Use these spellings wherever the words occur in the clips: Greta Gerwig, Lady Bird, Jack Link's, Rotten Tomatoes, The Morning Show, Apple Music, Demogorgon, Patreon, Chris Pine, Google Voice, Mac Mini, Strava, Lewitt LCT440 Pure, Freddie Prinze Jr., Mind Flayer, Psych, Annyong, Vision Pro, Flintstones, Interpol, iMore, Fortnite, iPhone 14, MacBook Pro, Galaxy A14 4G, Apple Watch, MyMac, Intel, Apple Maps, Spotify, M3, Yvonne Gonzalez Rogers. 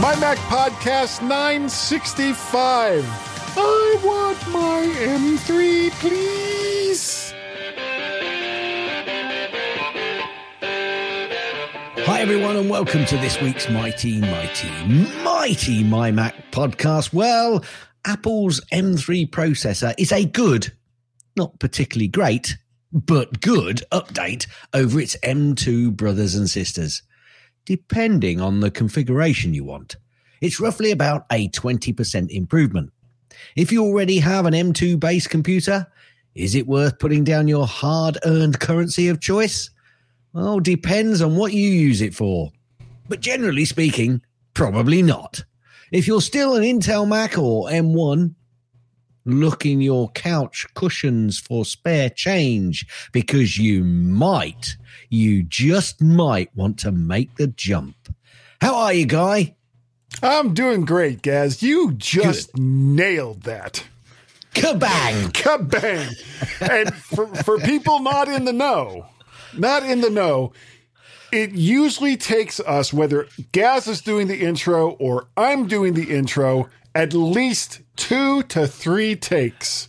My Mac Podcast 965. I want my M3, please. Hi, everyone, and welcome to this week's mighty My Mac Podcast. Well, Apple's M3 processor is a good, not particularly great, but good update over its M2 brothers and sisters, depending on the configuration you want. It's roughly about a 20% improvement. If you already have an M2-based computer, is it worth putting down your hard-earned currency of choice? Well, depends on what you use it for. But generally speaking, probably not. If you're still an Intel Mac or M1, look in your couch cushions for spare change, because you just might want to make the jump. How are you, Guy? I'm doing great, Gaz. You just nailed that. Kabang! Kabang! And for people not in the know, it usually takes us, whether Gaz is doing the intro or I'm doing the intro, at least 2 to 3 takes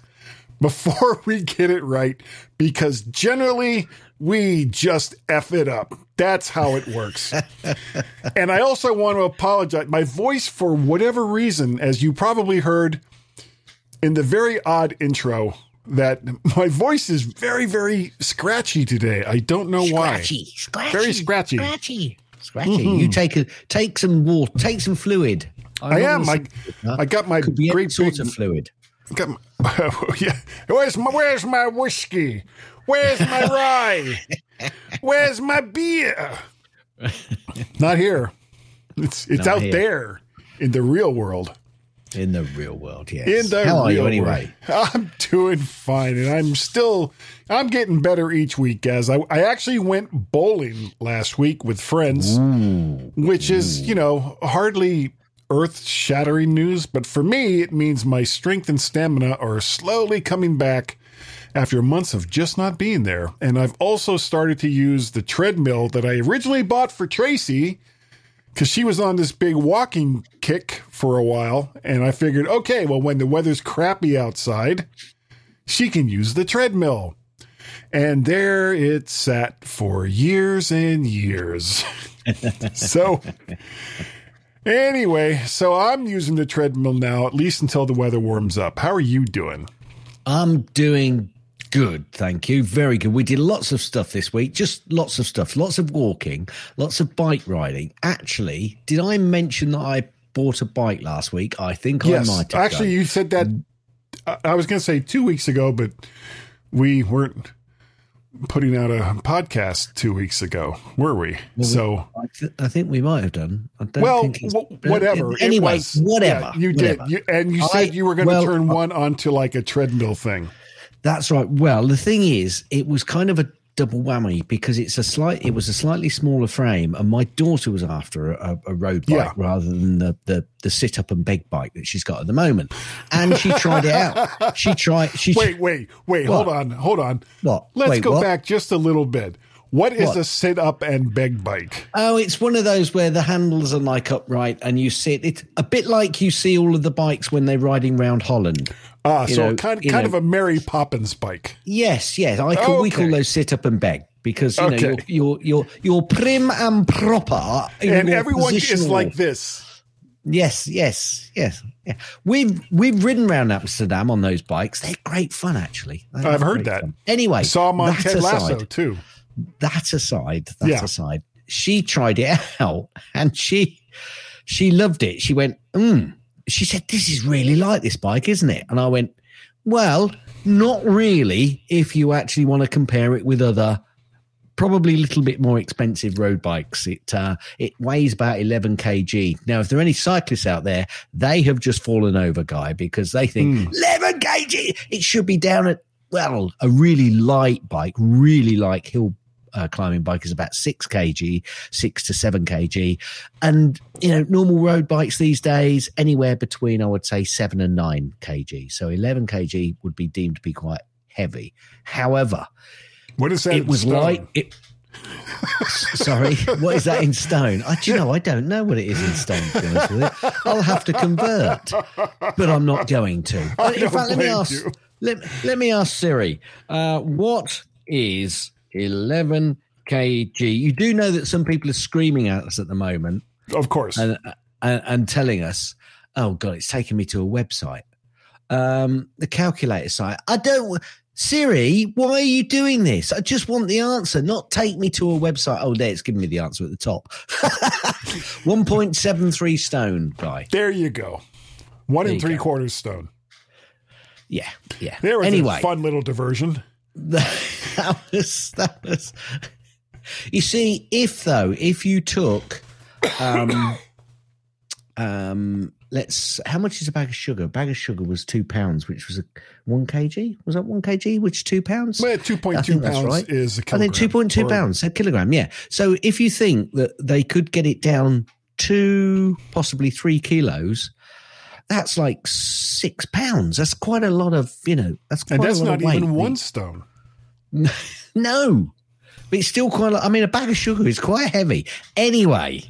before we get it right, because generally we just F it up. That's how it works. And I also want to apologize. My voice, for whatever reason, as you probably heard in the very odd intro, that my voice is very, very scratchy today. I don't know why. Very scratchy. Mm-hmm. You take some water, take some fluid. I am. I got my great sort of fluid. Got my, yeah. Where's my whiskey? Where's my rye? Where's my beer? Not here. It's out there in the real world. In the real world, yes. How are you anyway? I'm doing fine, and I'm getting better each week, guys. I actually went bowling last week with friends, which is, hardly earth-shattering news, but for me, it means my strength and stamina are slowly coming back after months of just not being there. And I've also started to use the treadmill that I originally bought for Tracy, because she was on this big walking kick for a while, and I figured, okay, well, when the weather's crappy outside, she can use the treadmill. And there it sat for years and years. So anyway, so I'm using the treadmill now, at least until the weather warms up. How are you doing? I'm doing good, thank you. Very good. We did lots of stuff this week, just lots of stuff. Lots of walking, lots of bike riding. Actually, did I mention that I bought a bike last week? I think yes. I might have. Actually, you said that, I was going to say 2 weeks ago, but we weren't putting out a podcast 2 weeks ago, were we? Well, so I think we might have done. I don't think whatever. Anyway, whatever. Yeah, you whatever. Did. You said you were going to turn one onto like a treadmill thing. That's right. Well, the thing is, it was kind of a double whammy, because it was a slightly smaller frame, and my daughter was after a road bike rather than the sit up and beg bike that she's got at the moment, and she tried it out. Wait. What? Hold on. What? Let's go back just a little bit. What is a sit up and beg bike? Oh, it's one of those where the handles are like upright and you sit. It's a bit like you see all of the bikes when they're riding around Holland. Ah, kind of a Mary Poppins bike. Yes. We call those sit up and beg, because you're prim and proper, and everyone is like this. Yes. We've ridden around Amsterdam on those bikes. They're great fun, actually. I've heard that. Fun. Anyway, I saw them on Ted Lasso too. That aside, she tried it out and she loved it. She went, She said, "This is really like this bike, isn't it?" And I went, "Well, not really, if you actually want to compare it with other, probably a little bit more expensive road bikes. It weighs about 11 kg. Now, if there are any cyclists out there, they have just fallen over, Guy, because they think 11 kg, it should be down at, well, a really light bike, really light hill climbing bike is about 6 to 7 kg, and normal road bikes these days anywhere between, I would say, 7 and 9 kg. So 11 kg would be deemed to be quite heavy. However, what is that? It was light. It Sorry, what is that in stone? I don't know what it is in stone, to be honest with you. I'll have to convert, but I'm not going to. In fact, let me ask Siri, what is 11 kg? You do know that some people are screaming at us at the moment. Of course. And telling us, oh, God, it's taking me to a website. The calculator site. Siri, why are you doing this? I just want the answer, not take me to a website. Oh, there, it's giving me the answer at the top. 1.73 stone, guy. There you go. One and three quarters stone. Yeah, yeah. There was a fun little diversion. That was... You see, if you took... how much is a bag of sugar? A bag of sugar was £2, which was 1 kg. Was that 1 kg? Which 2 pounds? Well, 2.2 pounds right. is a kilogram. And then 2.2 pounds, a kilogram. Yeah. So if you think that they could get it down to possibly 3 kilos, that's like 6 pounds. That's quite a lot of, that's not even one stone. No, but it's still quite. I mean, a bag of sugar is quite heavy. Anyway.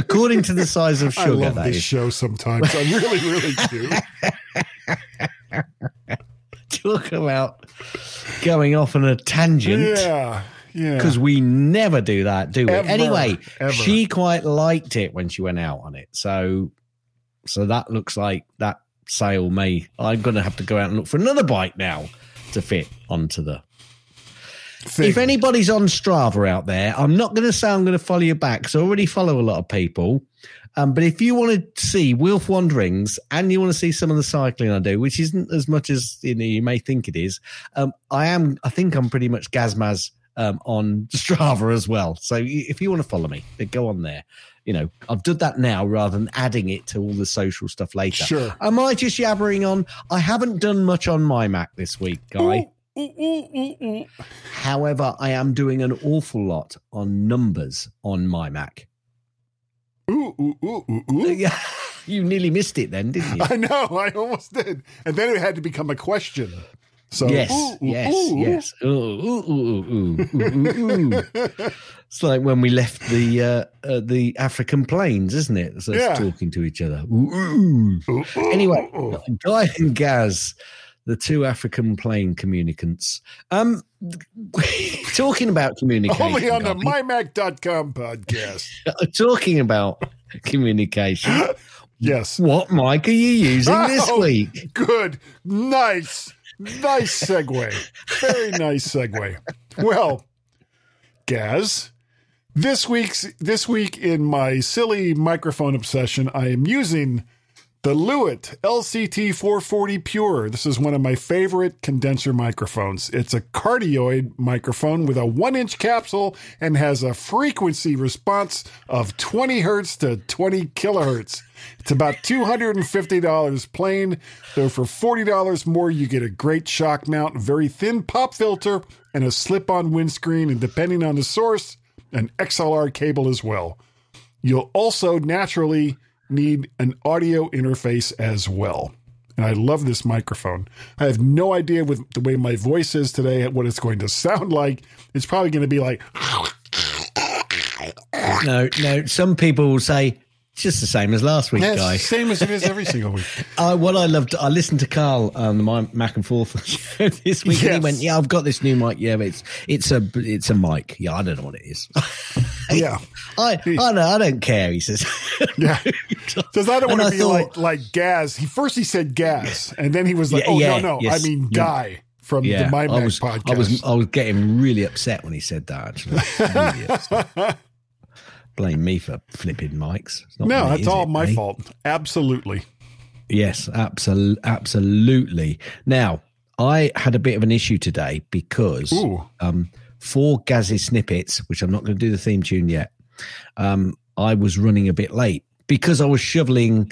According to the size of sugar, I love this show sometimes. I really, really do. Talk about going off on a tangent. Yeah. Because we never do that, do we? Anyway, she quite liked it when she went out on it. So that looks like that sale may. I'm going to have to go out and look for another bike now to fit onto the thing. If anybody's on Strava out there, I'm not going to say I'm going to follow you back because I already follow a lot of people. But if you want to see Wilf Wanderings and you want to see some of the cycling I do, which isn't as much as you may think it is, I think I'm pretty much Gazmaz on Strava as well. So if you want to follow me, then go on there. I've done that now rather than adding it to all the social stuff later. Sure. Am I just yabbering on? I haven't done much on my Mac this week, Guy. Ooh. However, I am doing an awful lot on numbers on MyMac. You nearly missed it then, didn't you? I know, I almost did. And then it had to become a question. So yes. It's like when we left the African plains, isn't it? So it's talking to each other. Anyway, Guy and Gaz. The two African plane communicants. Talking about communication. Only on the MyMac.com podcast. Talking about communication. Yes. What mic are you using this week? Good. Nice segue. Very nice segue. Well, Gaz, this week in my silly microphone obsession, I am using the Lewitt LCT440 Pure. This is one of my favorite condenser microphones. It's a cardioid microphone with a 1-inch capsule and has a frequency response of 20 hertz to 20 kilohertz. It's about $250 plain, though for $40 more, you get a great shock mount, very thin pop filter, and a slip-on windscreen, and depending on the source, an XLR cable as well. You'll also naturally need an audio interface as well. And I love this microphone. I have no idea with the way my voice is today what it's going to sound like. It's probably going to be like... No. Some people will say, just the same as last week, Guy. Same as it is every single week. I listened to Carl on the Mac and Forth show this week. Yes. And he went, I've got this new mic. Yeah, it's a mic. Yeah, I don't know what it is. Yeah. I don't care, he says. Yeah. Because I don't want to be like Gaz. First he said Gaz, and then he was like, yes, I mean Guy from the My Mac podcast. I was getting really upset when he said that, actually. Really upset. Blame me for flipping mics. That's all my fault. Absolutely. Yes, absolutely. Now, I had a bit of an issue today because for Gazzy Snippets, which I'm not going to do the theme tune yet, I was running a bit late because I was shoveling,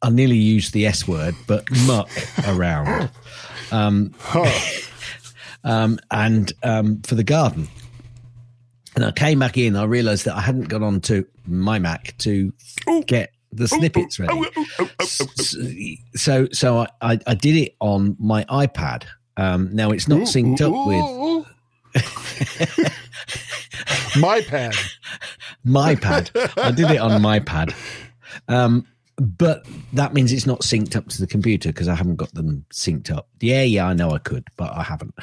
I nearly used the S word, but muck around. For the garden. And I came back in, I realised that I hadn't gone on to my Mac to get the snippets ready. So I did it on my iPad. Now, it's not synced up with... My pad. I did it on my pad. But that means it's not synced up to the computer because I haven't got them synced up. Yeah, I know I could, but I haven't.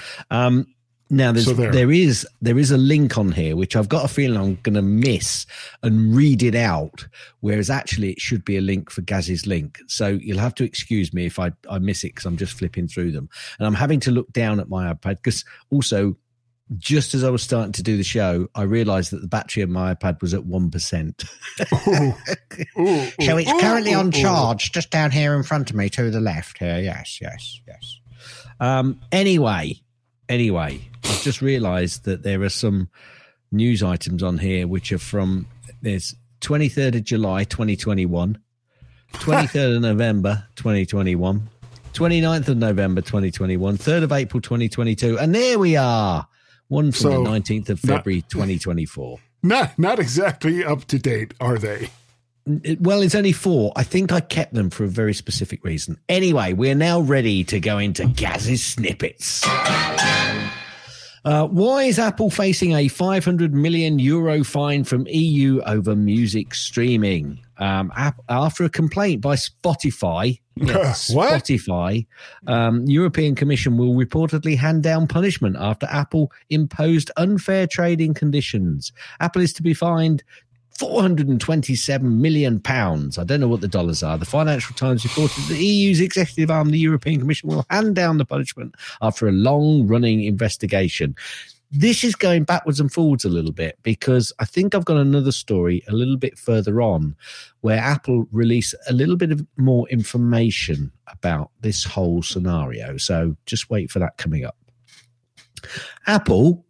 Now, there is a link on here, which I've got a feeling I'm going to miss and read it out, whereas actually it should be a link for Gaz's link. So you'll have to excuse me if I miss it because I'm just flipping through them. And I'm having to look down at my iPad because also, just as I was starting to do the show, I realised that the battery of my iPad was at 1%. So it's currently on charge just down here in front of me to the left here. Yes. Anyway, I've just realised that there are some news items on here which are from, there's 23rd of July 2021, 23rd of November 2021, 29th of November 2021, 3rd of April 2022, and there we are, one from the 19th of February 2024. Not exactly up to date, are they? Well, it's only 4. I think I kept them for a very specific reason. Anyway, we're now ready to go into Gaz's snippets. Why is Apple facing a €500 million fine from EU over music streaming? After a complaint by Spotify, European Commission will reportedly hand down punishment after Apple imposed unfair trading conditions. Apple is to be fined £427 million. I don't know what the dollars are. The Financial Times reported the EU's executive arm, the European Commission, will hand down the punishment after a long-running investigation. This is going backwards and forwards a little bit because I think I've got another story a little bit further on where Apple release a little bit of more information about this whole scenario. So just wait for that coming up. Apple,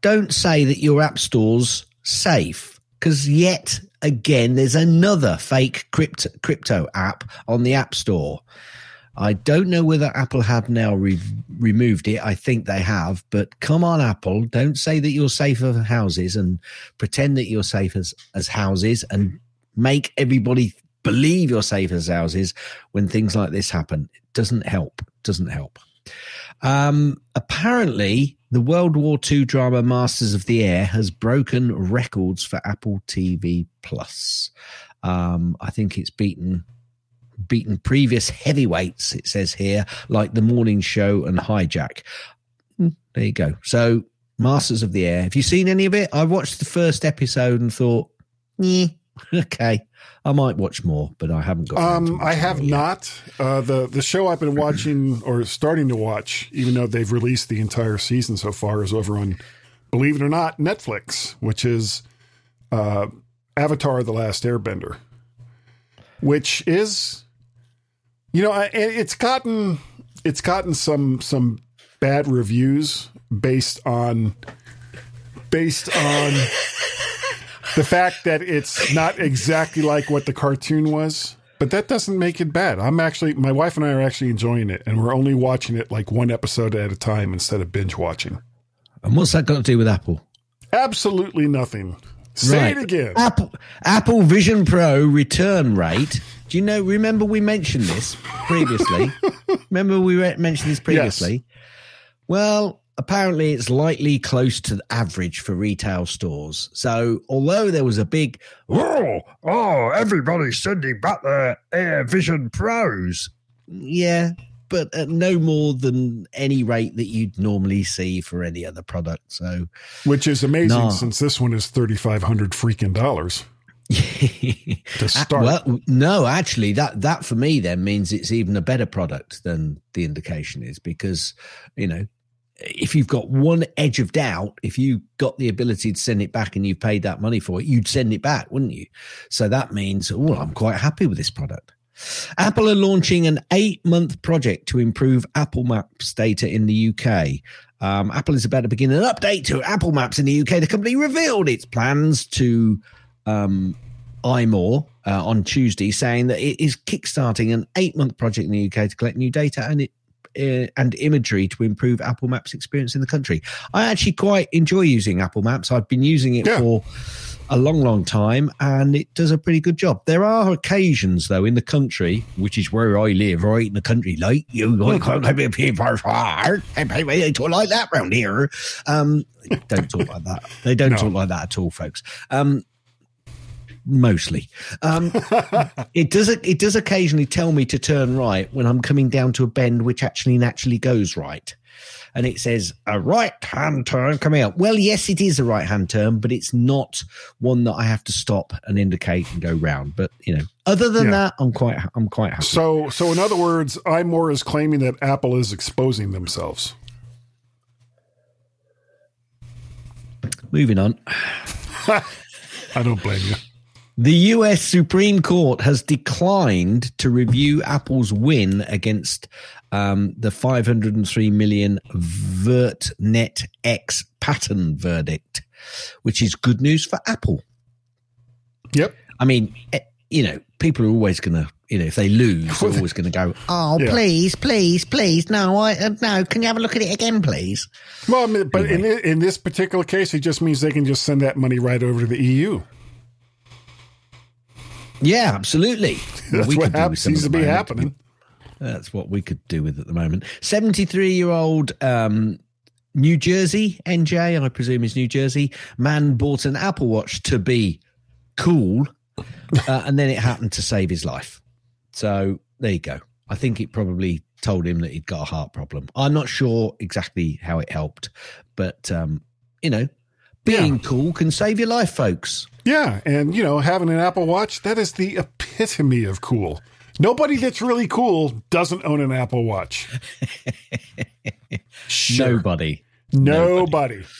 don't say that your app store's safe. Because yet again, there's another fake crypto app on the App Store. I don't know whether Apple have now removed it. I think they have. But come on, Apple. Don't say that you're safe as houses and pretend that you're safe as houses and make everybody believe you're safe as houses when things like this happen. It doesn't help. Apparently, the World War II drama Masters of the Air has broken records for Apple TV+. I think it's beaten previous heavyweights, it says here, like The Morning Show and Hijack. There you go. So, Masters of the Air. Have you seen any of it? I watched the first episode and thought, okay, I might watch more, but I haven't got. I have not. The show I've been watching or starting to watch, even though they've released the entire season so far, is over on, believe it or not, Netflix, which is Avatar: The Last Airbender, which is, it's gotten some bad reviews based on. The fact that it's not exactly like what the cartoon was, but that doesn't make it bad. My wife and I are actually enjoying it, and we're only watching it like one episode at a time instead of binge watching. And what's that got to do with Apple? Absolutely nothing. Say it again. Apple Vision Pro return rate. Do you know, remember we mentioned this previously? Yes. Well, apparently, it's likely close to the average for retail stores. So, although there was a big, everybody's sending back their Air Vision Pros. Yeah, but at no more than any rate that you'd normally see for any other product. So, which is amazing since this one is $3,500 freaking dollars. To start. Well, no, actually, that for me then means it's even a better product than the indication is because, if you've got one edge of doubt, if you got the ability to send it back and you've paid that money for it, you'd send it back, wouldn't you? So that means, I'm quite happy with this product. Apple are launching an 8-month project to improve Apple Maps data in the UK. Apple is about to begin an update to Apple Maps in the UK. The company revealed its plans to iMore on Tuesday, saying that it is kickstarting an 8-month project in the UK to collect new data and and imagery to improve Apple Maps experience in the country. I actually quite enjoy using Apple Maps. I've been using it for a long, long time, and it does a pretty good job. There are occasions, though, in the country, which is where I live, right in the country, like you, I can't be people far, and they talk like that round here. They don't talk like that. They don't talk like that at all, folks. Mostly, it does occasionally tell me to turn right when I'm coming down to a bend, which actually naturally goes right. And it says a right-hand turn coming up. Well, yes, it is a right-hand turn, but it's not one that I have to stop and indicate and go round. But you know, other than that, I'm quite happy. So in other words, iMore is claiming that Apple is exposing themselves. Moving on. I don't blame you. The U.S. Supreme Court has declined to review Apple's win against the $503 million VertNet X patent verdict, which is good news for Apple. Yep. I mean, you know, people are always going to, you know, if they lose, they're always going to go, oh, please. No, can you have a look at it again, please? Well, I mean, but anyway, in this particular case, it just means they can just send that money right over to the EU. Yeah, absolutely. That's what seems to be happening. That's what we could do with at the moment. 73-year-old New Jersey, NJ, I presume is New Jersey, man bought an Apple Watch to be cool, and then it happened to save his life. So there you go. I think it probably told him that he'd got a heart problem. I'm not sure exactly how it helped, but, you know, being cool can save your life, folks. Yeah, and, you know, having an Apple Watch, that is the epitome of cool. Nobody that's really cool doesn't own an Apple Watch. Sure. Nobody.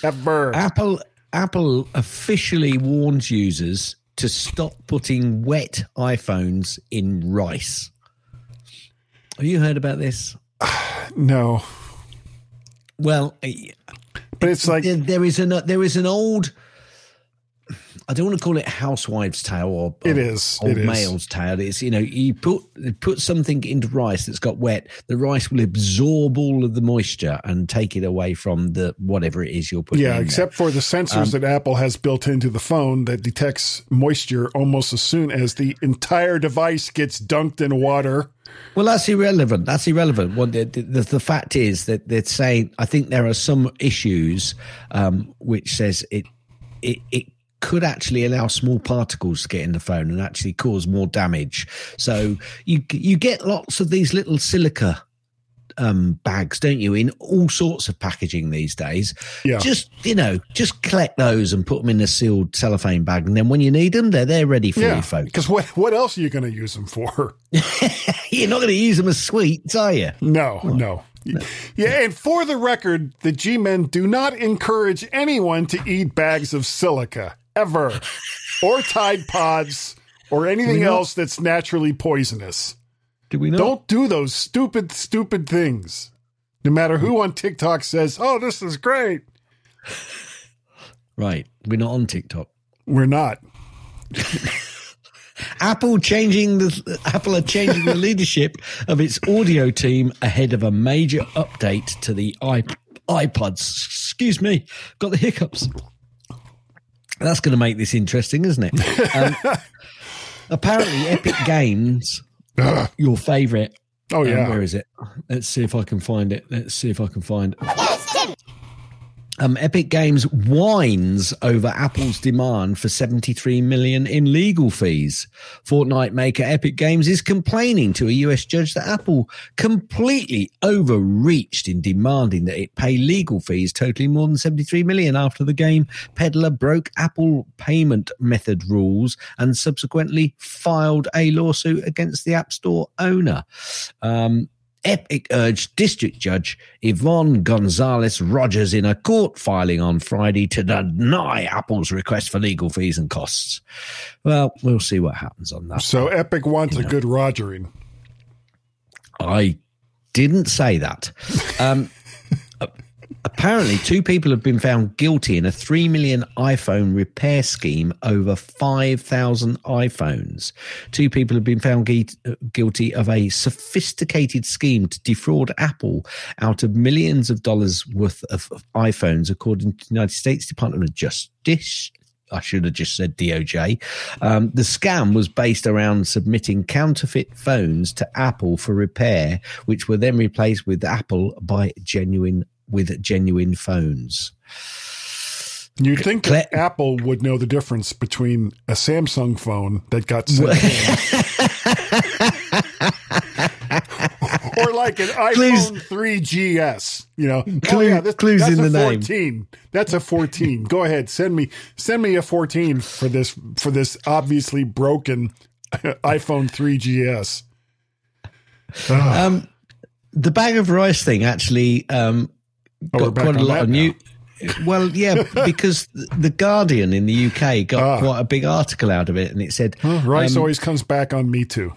Ever. Apple officially warns users to stop putting wet iPhones in rice. Have you heard about this? No. Well, but it's like there is an old, I don't want to call it housewives' tale or old male's tale. It's, you know, you put something into rice that's got wet. The rice will absorb all of the moisture and take it away from the whatever it is you're putting in. Yeah, except for the sensors that Apple has built into the phone that detects moisture almost as soon as the entire device gets dunked in water. Well, that's irrelevant. Well, the fact is that they're saying, I think there are some issues which says it could actually allow small particles to get in the phone and actually cause more damage. So you get lots of these little silica bags, don't you, in all sorts of packaging these days. Yeah. Just collect those and put them in a sealed cellophane bag, and then when you need them, they're there ready for you, folks. Because what else are you going to use them for? You're not going to use them as sweets, are you? No. Yeah, and for the record, the G-Men do not encourage anyone to eat bags of silica. Ever, or Tide Pods, or anything else that's naturally poisonous. Do we know? Don't do those stupid things. No matter who on TikTok says, "Oh, this is great." Right, we're not on TikTok. We're not. Apple are changing the leadership of its audio team ahead of a major update to the iPods. Excuse me, got the hiccups. That's going to make this interesting, isn't it? Apparently, Epic Games, your favorite. Oh, yeah. Where is it? Let's see if I can find it. Epic Games whines over Apple's demand for $73 million in legal fees. Fortnite maker Epic Games is complaining to a US judge that Apple completely overreached in demanding that it pay legal fees totaling more than $73 million after the game peddler broke Apple payment method rules and subsequently filed a lawsuit against the App Store owner. Epic urged District Judge Yvonne Gonzalez Rogers in a court filing on Friday to deny Apple's request for legal fees and costs. Well, we'll see what happens on that. So Epic wants a good rogering. I didn't say that. Apparently, two people have been found guilty in a 3 million iPhone repair scheme over 5,000 iPhones. Two people have been found guilty of a sophisticated scheme to defraud Apple out of millions of dollars worth of iPhones, according to the United States Department of Justice. I should have just said DOJ. The scam was based around submitting counterfeit phones to Apple for repair, which were then replaced with Apple with genuine phones. You'd think that Apple would know the difference between a Samsung phone that got sent or like an iPhone 3GS, you know. Clues in the name. 14. That's a 14. Go ahead, send me a 14 for this obviously broken iPhone 3GS. The bag of rice thing actually got quite a lot of news. Well, yeah, because The Guardian in the UK got quite a big article out of it, and it said... rice always comes back on Me Too.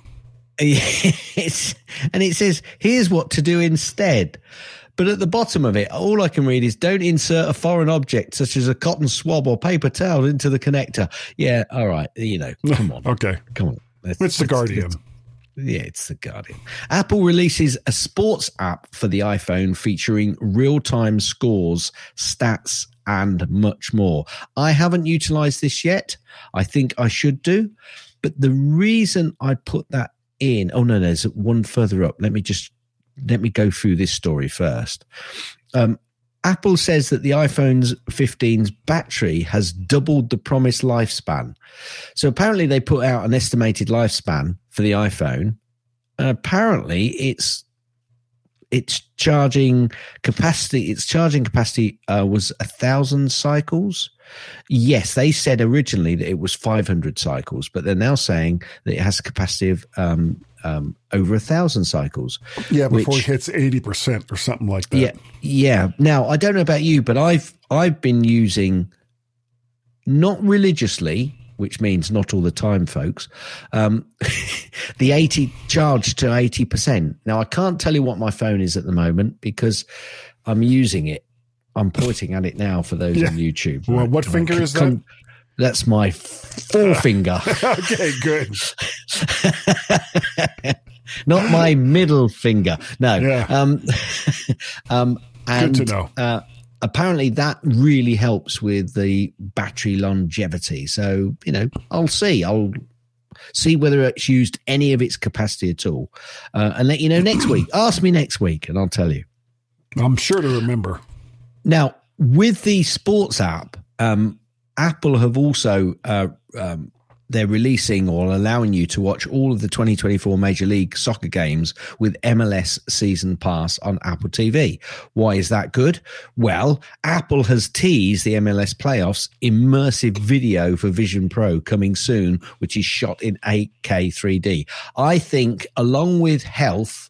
And it says, here's what to do instead. But at the bottom of it, all I can read is, don't insert a foreign object such as a cotton swab or paper towel into the connector. Yeah, all right, you know, come on. Okay. Come on. It's The Guardian. It's The Guardian. Apple releases a sports app for the iPhone featuring real-time scores, stats, and much more. I haven't utilized this yet. I think I should do. But the reason I put that in... Oh, no, there's one further up. Let me go through this story first. Apple says that the iPhone 15's battery has doubled the promised lifespan. So apparently they put out an estimated lifespan for the iPhone. And apparently its charging capacity was 1,000 cycles. Yes, they said originally that it was 500 cycles, but they're now saying that it has a capacity of over 1,000 cycles. Yeah, before it hits 80% or something like that. Yeah. Now, I don't know about you, but I've been using, not religiously, which means not all the time, folks, the 80 charge to 80%. Now, I can't tell you what my phone is at the moment because I'm using it. I'm pointing at it now for those on YouTube. Well, what finger is that? That's my forefinger. Okay, good. Not my middle finger. No. Yeah. Good to know. Apparently that really helps with the battery longevity. So, you know, I'll see whether it's used any of its capacity at all. And let you know next week. Ask me next week and I'll tell you. I'm sure to remember. Now, with the sports app, Apple have also... they're releasing or allowing you to watch all of the 2024 Major League Soccer games with MLS Season Pass on Apple TV. Why is that good? Well, Apple has teased the MLS playoffs immersive video for Vision Pro coming soon, which is shot in 8K 3D. I think along with health,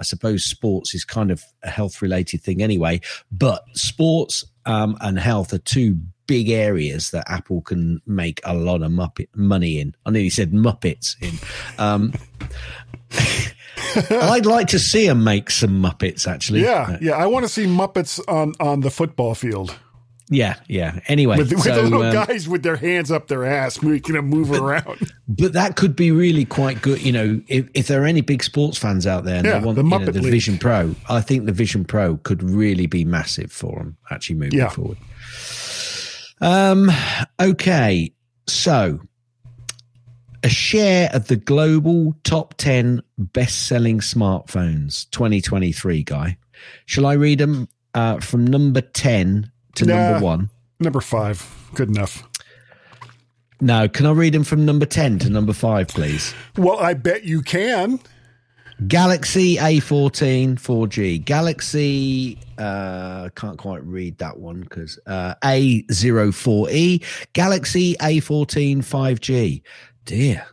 I suppose sports is kind of a health-related thing anyway, but sports and health are two big areas that Apple can make a lot of money in. I nearly said Muppets in. I'd like to see them make some Muppets, actually. Yeah. I want to see Muppets on the football field. Yeah. Anyway. With the little guys with their hands up their ass, move around. But that could be really quite good. You know, if there are any big sports fans out there and they want the Vision Pro, I think the Vision Pro could really be massive for them, actually, moving forward. Okay, so a share of the global top 10 best-selling smartphones, 2023, Guy. Shall I read them from number 10 to number 1? Number 5, good enough. No, can I read them from number 10 to number 5, please? Well, I bet you can. Galaxy A14 4G. Galaxy, can't quite read that one because A04E. Galaxy A14 5G. Dear,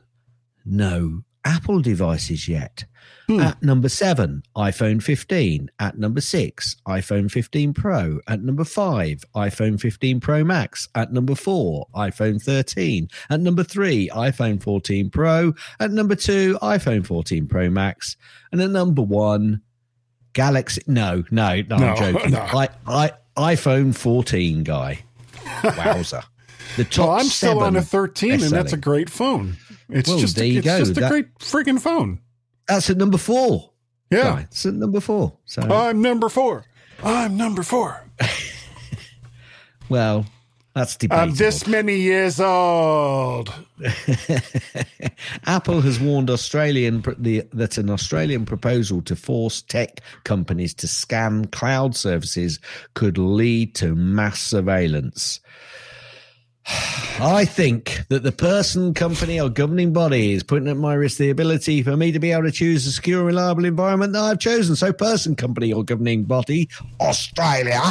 no Apple devices yet. At number 7, iPhone 15. At number 6, iPhone 15 Pro. At number 5, iPhone 15 Pro Max. At number 4, iPhone 13. At number 3, iPhone 14 Pro. At number 2, iPhone 14 Pro Max. And at number 1, Galaxy. No, I'm joking. No. I iPhone 14 guy. Wowza. The top well, I'm still on a 13, and that's a great phone. It's just a great freaking phone. That's at number 4. Yeah. Guy. It's at number 4. So I'm number four. Well, that's debatable. I'm this many years old. Apple has warned that an Australian proposal to force tech companies to scan cloud services could lead to mass surveillance. I think that the person, company, or governing body is putting at my risk the ability for me to be able to choose a secure, reliable environment that I've chosen. So person, company, or governing body, Australia,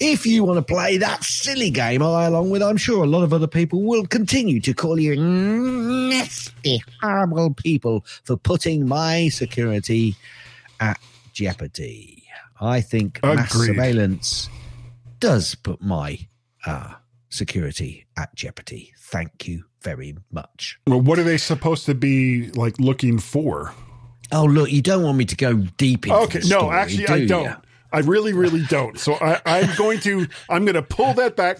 if you want to play that silly game along with, I'm sure a lot of other people will continue to call you nasty, horrible people for putting my security at jeopardy. I think mass surveillance does put my... security at jeopardy. Thank you very much. Well, what are they supposed to be like looking for? Oh, look, you don't want me to go deep into the story, actually, I don't. You? I really, really don't. So I'm going to pull that back.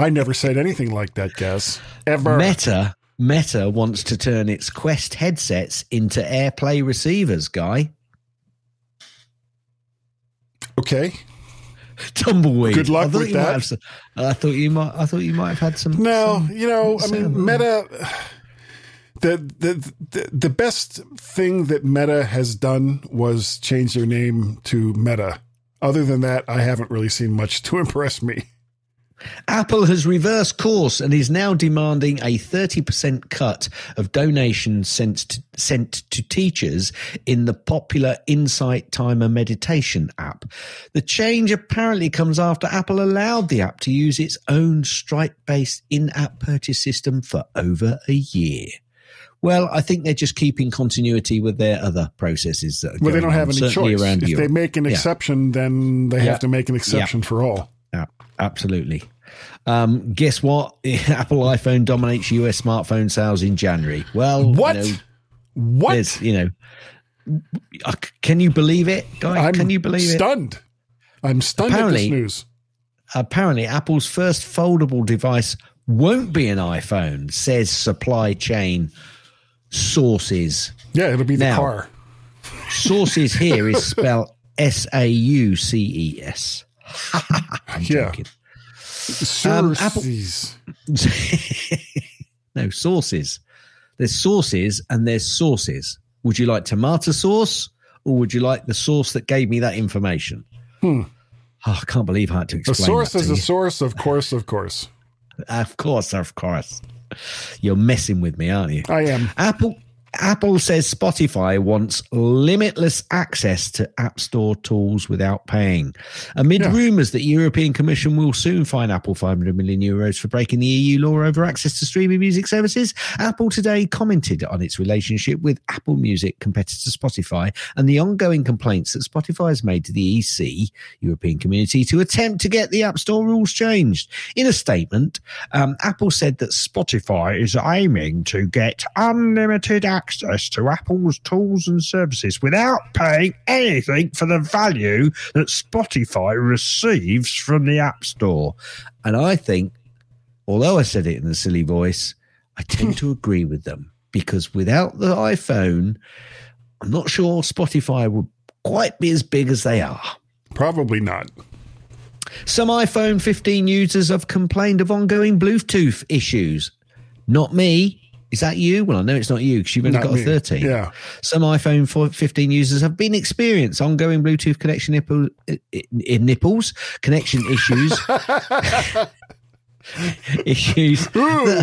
I never said anything like that, Gaz. Ever. Meta wants to turn its Quest headsets into AirPlay receivers, Guy. Okay. Tumbleweed. Good luck with that. I thought you might have had some. No, Meta. The best thing that Meta has done was change their name to Meta. Other than that, I haven't really seen much to impress me. Apple has reversed course and is now demanding a 30% cut of donations sent to teachers in the popular Insight Timer meditation app. The change apparently comes after Apple allowed the app to use its own Stripe-based in-app purchase system for over a year. Well, I think they're just keeping continuity with their other processes. Well, they don't have any choice. If they make an exception, then they have to make an exception for all. Absolutely. Guess what? Apple iPhone dominates US smartphone sales in January. Well, what? What? Can you believe it, Guy? Can you believe it? I'm stunned at this news. Apparently, Apple's first foldable device won't be an iPhone, says supply chain sources. Yeah, it'll be the car. Sources here is spelled SAUCES. I'm joking. Sources. No, sauces. There's sauces and there's sauces. Would you like tomato sauce or would you like the sauce that gave me that information? Oh, I can't believe I had to explain that to you. A source is a source, of course, of course. Of course, of course. You're messing with me, aren't you? I am. Apple says Spotify wants limitless access to App Store tools without paying. Amid rumours that the European Commission will soon fine Apple €500 million for breaking the EU law over access to streaming music services, Apple today commented on its relationship with Apple Music competitor Spotify and the ongoing complaints that Spotify has made to the EC, European Community, to attempt to get the App Store rules changed. In a statement, Apple said that Spotify is aiming to get unlimited access to Apple's tools and services without paying anything for the value that Spotify receives from the App Store. And I think, although I said it in a silly voice, I tend to agree with them, because without the iPhone, I'm not sure Spotify would quite be as big as they are. Probably not. Some iPhone 15 users have complained of ongoing Bluetooth issues. Not me. Is that you? Well, I know it's not you because you've only got a 13. Yeah. Some iPhone 15 users have been experiencing ongoing Bluetooth connection connection issues. Bluetooth! That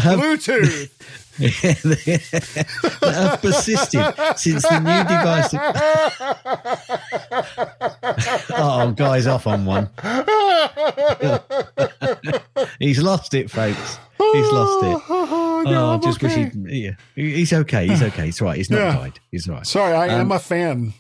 have persisted since the new device. Oh, Guy's off on one. He's lost it, folks. He's lost it. I just wish he's okay. He's okay. It's right. He's not died. He's right. Sorry, I am a fan.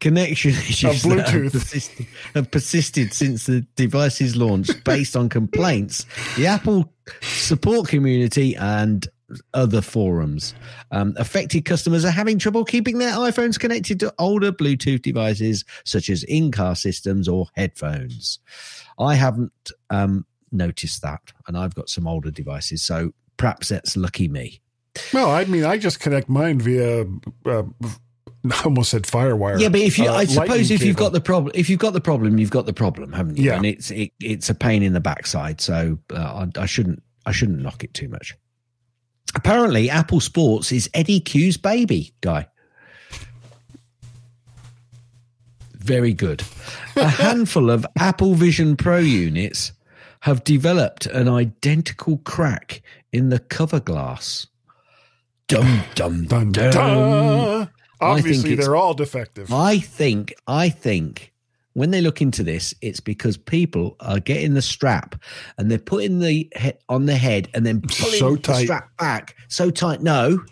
Connection issues of Bluetooth have persisted since the device's launch based on complaints. The Apple support community and other forums. Affected customers are having trouble keeping their iPhones connected to older Bluetooth devices, such as in-car systems or headphones. I haven't noticed that, and I've got some older devices, so perhaps that's lucky me. Well, I mean, I just connect mine via... I almost said FireWire. Yeah, but if you, I suppose if you've got the problem, you've got the problem, haven't you? Yeah. And it's a pain in the backside. So I shouldn't knock it too much. Apparently, Apple Sports is Eddie Q's baby, Guy. Very good. A handful of Apple Vision Pro units have developed an identical crack in the cover glass. Dum dum dum dum. Dun. Obviously, they're all defective. I think when they look into this, it's because people are getting the strap and they're putting the head on the head and then pulling the strap back so tight. No.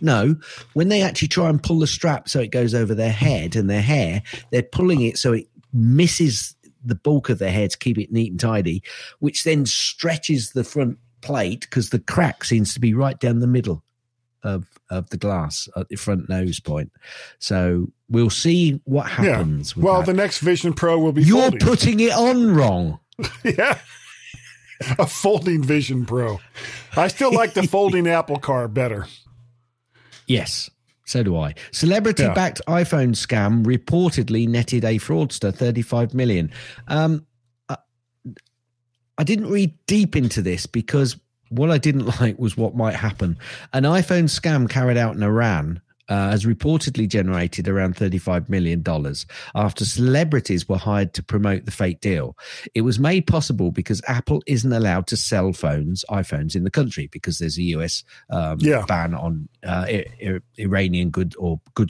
When they actually try and pull the strap so it goes over their head and their hair, they're pulling it so it misses the bulk of their head to keep it neat and tidy, which then stretches the front plate because the crack seems to be right down the middle of the glass at the front nose point. So we'll see what happens. Yeah. Well, the next Vision Pro will be folding. You're putting it on wrong. Yeah. A folding Vision Pro. I still like the folding Apple car better. Yes, so do I. Celebrity-backed iPhone scam reportedly netted a fraudster $35 million. I didn't read deep into this because what I didn't like was what might happen. An iPhone scam carried out in Iran has reportedly generated around $35 million after celebrities were hired to promote the fake deal. It was made possible because Apple isn't allowed to sell iPhones in the country because there's a US ban on Iranian goods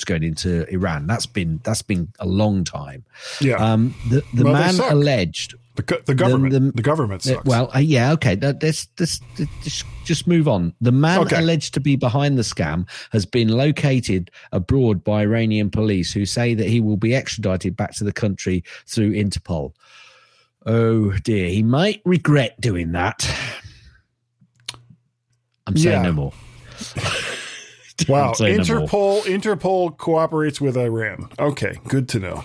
going into Iran. That's been a long time. Yeah. The man alleged... The government sucks. Well, yeah, okay. Let's just move on. The man alleged to be behind the scam has been located abroad by Iranian police, who say that he will be extradited back to the country through Interpol. Oh dear, he might regret doing that. I'm saying no more. Wow, Interpol cooperates with Iran. Okay, good to know.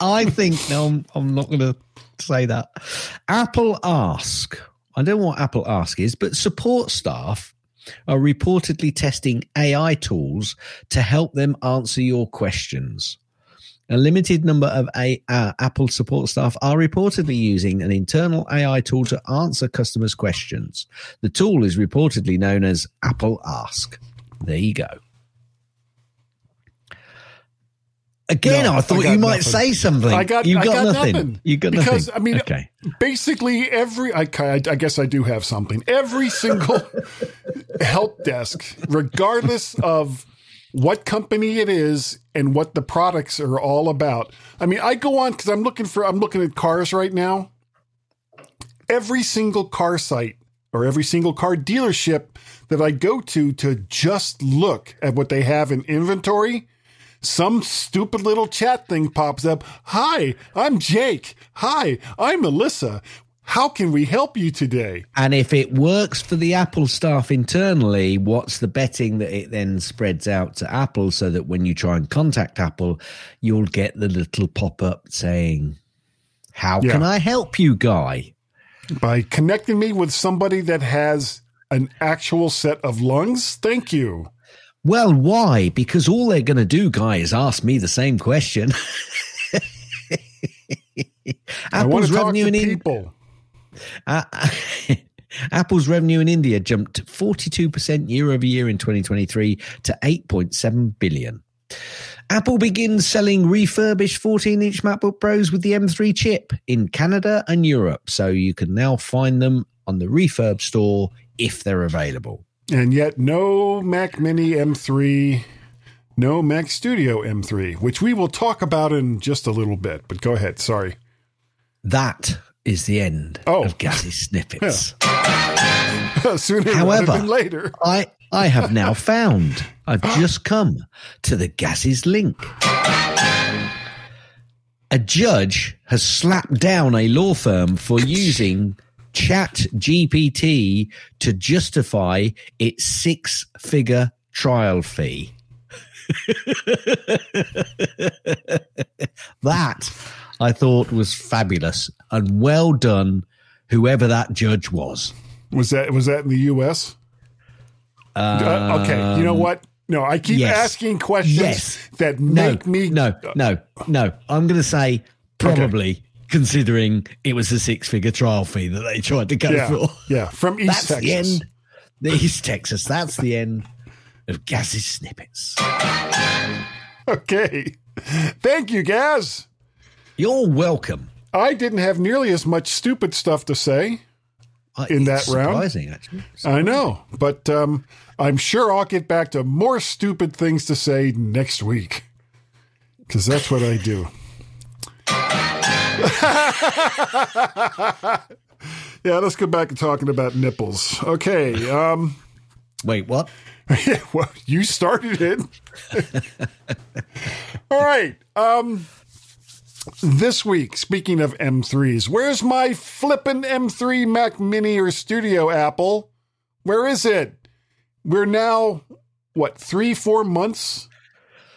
I think, I'm not going to say that. Apple Ask. I don't know what Apple Ask is, but support staff are reportedly testing AI tools to help them answer your questions. A limited number of Apple support staff are reportedly using an internal AI tool to answer customers' questions. The tool is reportedly known as Apple Ask. There you go. Again, I thought you might say something. I got nothing. You got nothing. Because, I mean, basically I guess I do have something. Every single help desk, regardless of what company it is and what the products are all about. I mean, I go on because I'm looking at cars right now. Every single car site or every single car dealership that I go to just look at what they have in inventory, some stupid little chat thing pops up. Hi, I'm Jake. Hi, I'm Alyssa. How can we help you today? And if it works for the Apple staff internally, what's the betting that it then spreads out to Apple so that when you try and contact Apple, you'll get the little pop-up saying, how can I help you, Guy? By connecting me with somebody that has an actual set of lungs? Thank you. Well, why? Because all they're going to do, Guy, is ask me the same question. Apple's revenue in India jumped 42% year over year in 2023 to 8.7 billion. Apple begins selling refurbished 14-inch MacBook Pros with the M3 chip in Canada and Europe, so you can now find them on the refurb store if they're available. And yet no Mac Mini M3, no Mac Studio M3, which we will talk about in just a little bit. But go ahead. Sorry. That is the end of Gazzy Snippets. Yeah. Sooner rather than later. I have now found, I've just come to the Gazzy's link. a judge has slapped down a law firm for using ChatGPT to justify its six-figure trial fee. That, I thought, was fabulous and well done, whoever that judge was. Was that in the U.S.? Okay, you know what? No, I keep asking questions that make me... No. I'm going to say probably... Okay. Considering it was a six-figure trial fee that they tried to go for. Yeah, from East Texas. That's the end of Gaz's snippets. Okay. Thank you, Gaz. You're welcome. I didn't have nearly as much stupid stuff to say in that round. Surprising, actually. Surprising. I know, but I'm sure I'll get back to more stupid things to say next week, because that's what I do. Yeah, let's go back to talking about nipples. Okay. Wait, what? Well, you started it. All right. This week, speaking of M3s, where's my flippin' M3 Mac Mini or Studio, Apple? Where is it? We're now, 3-4 months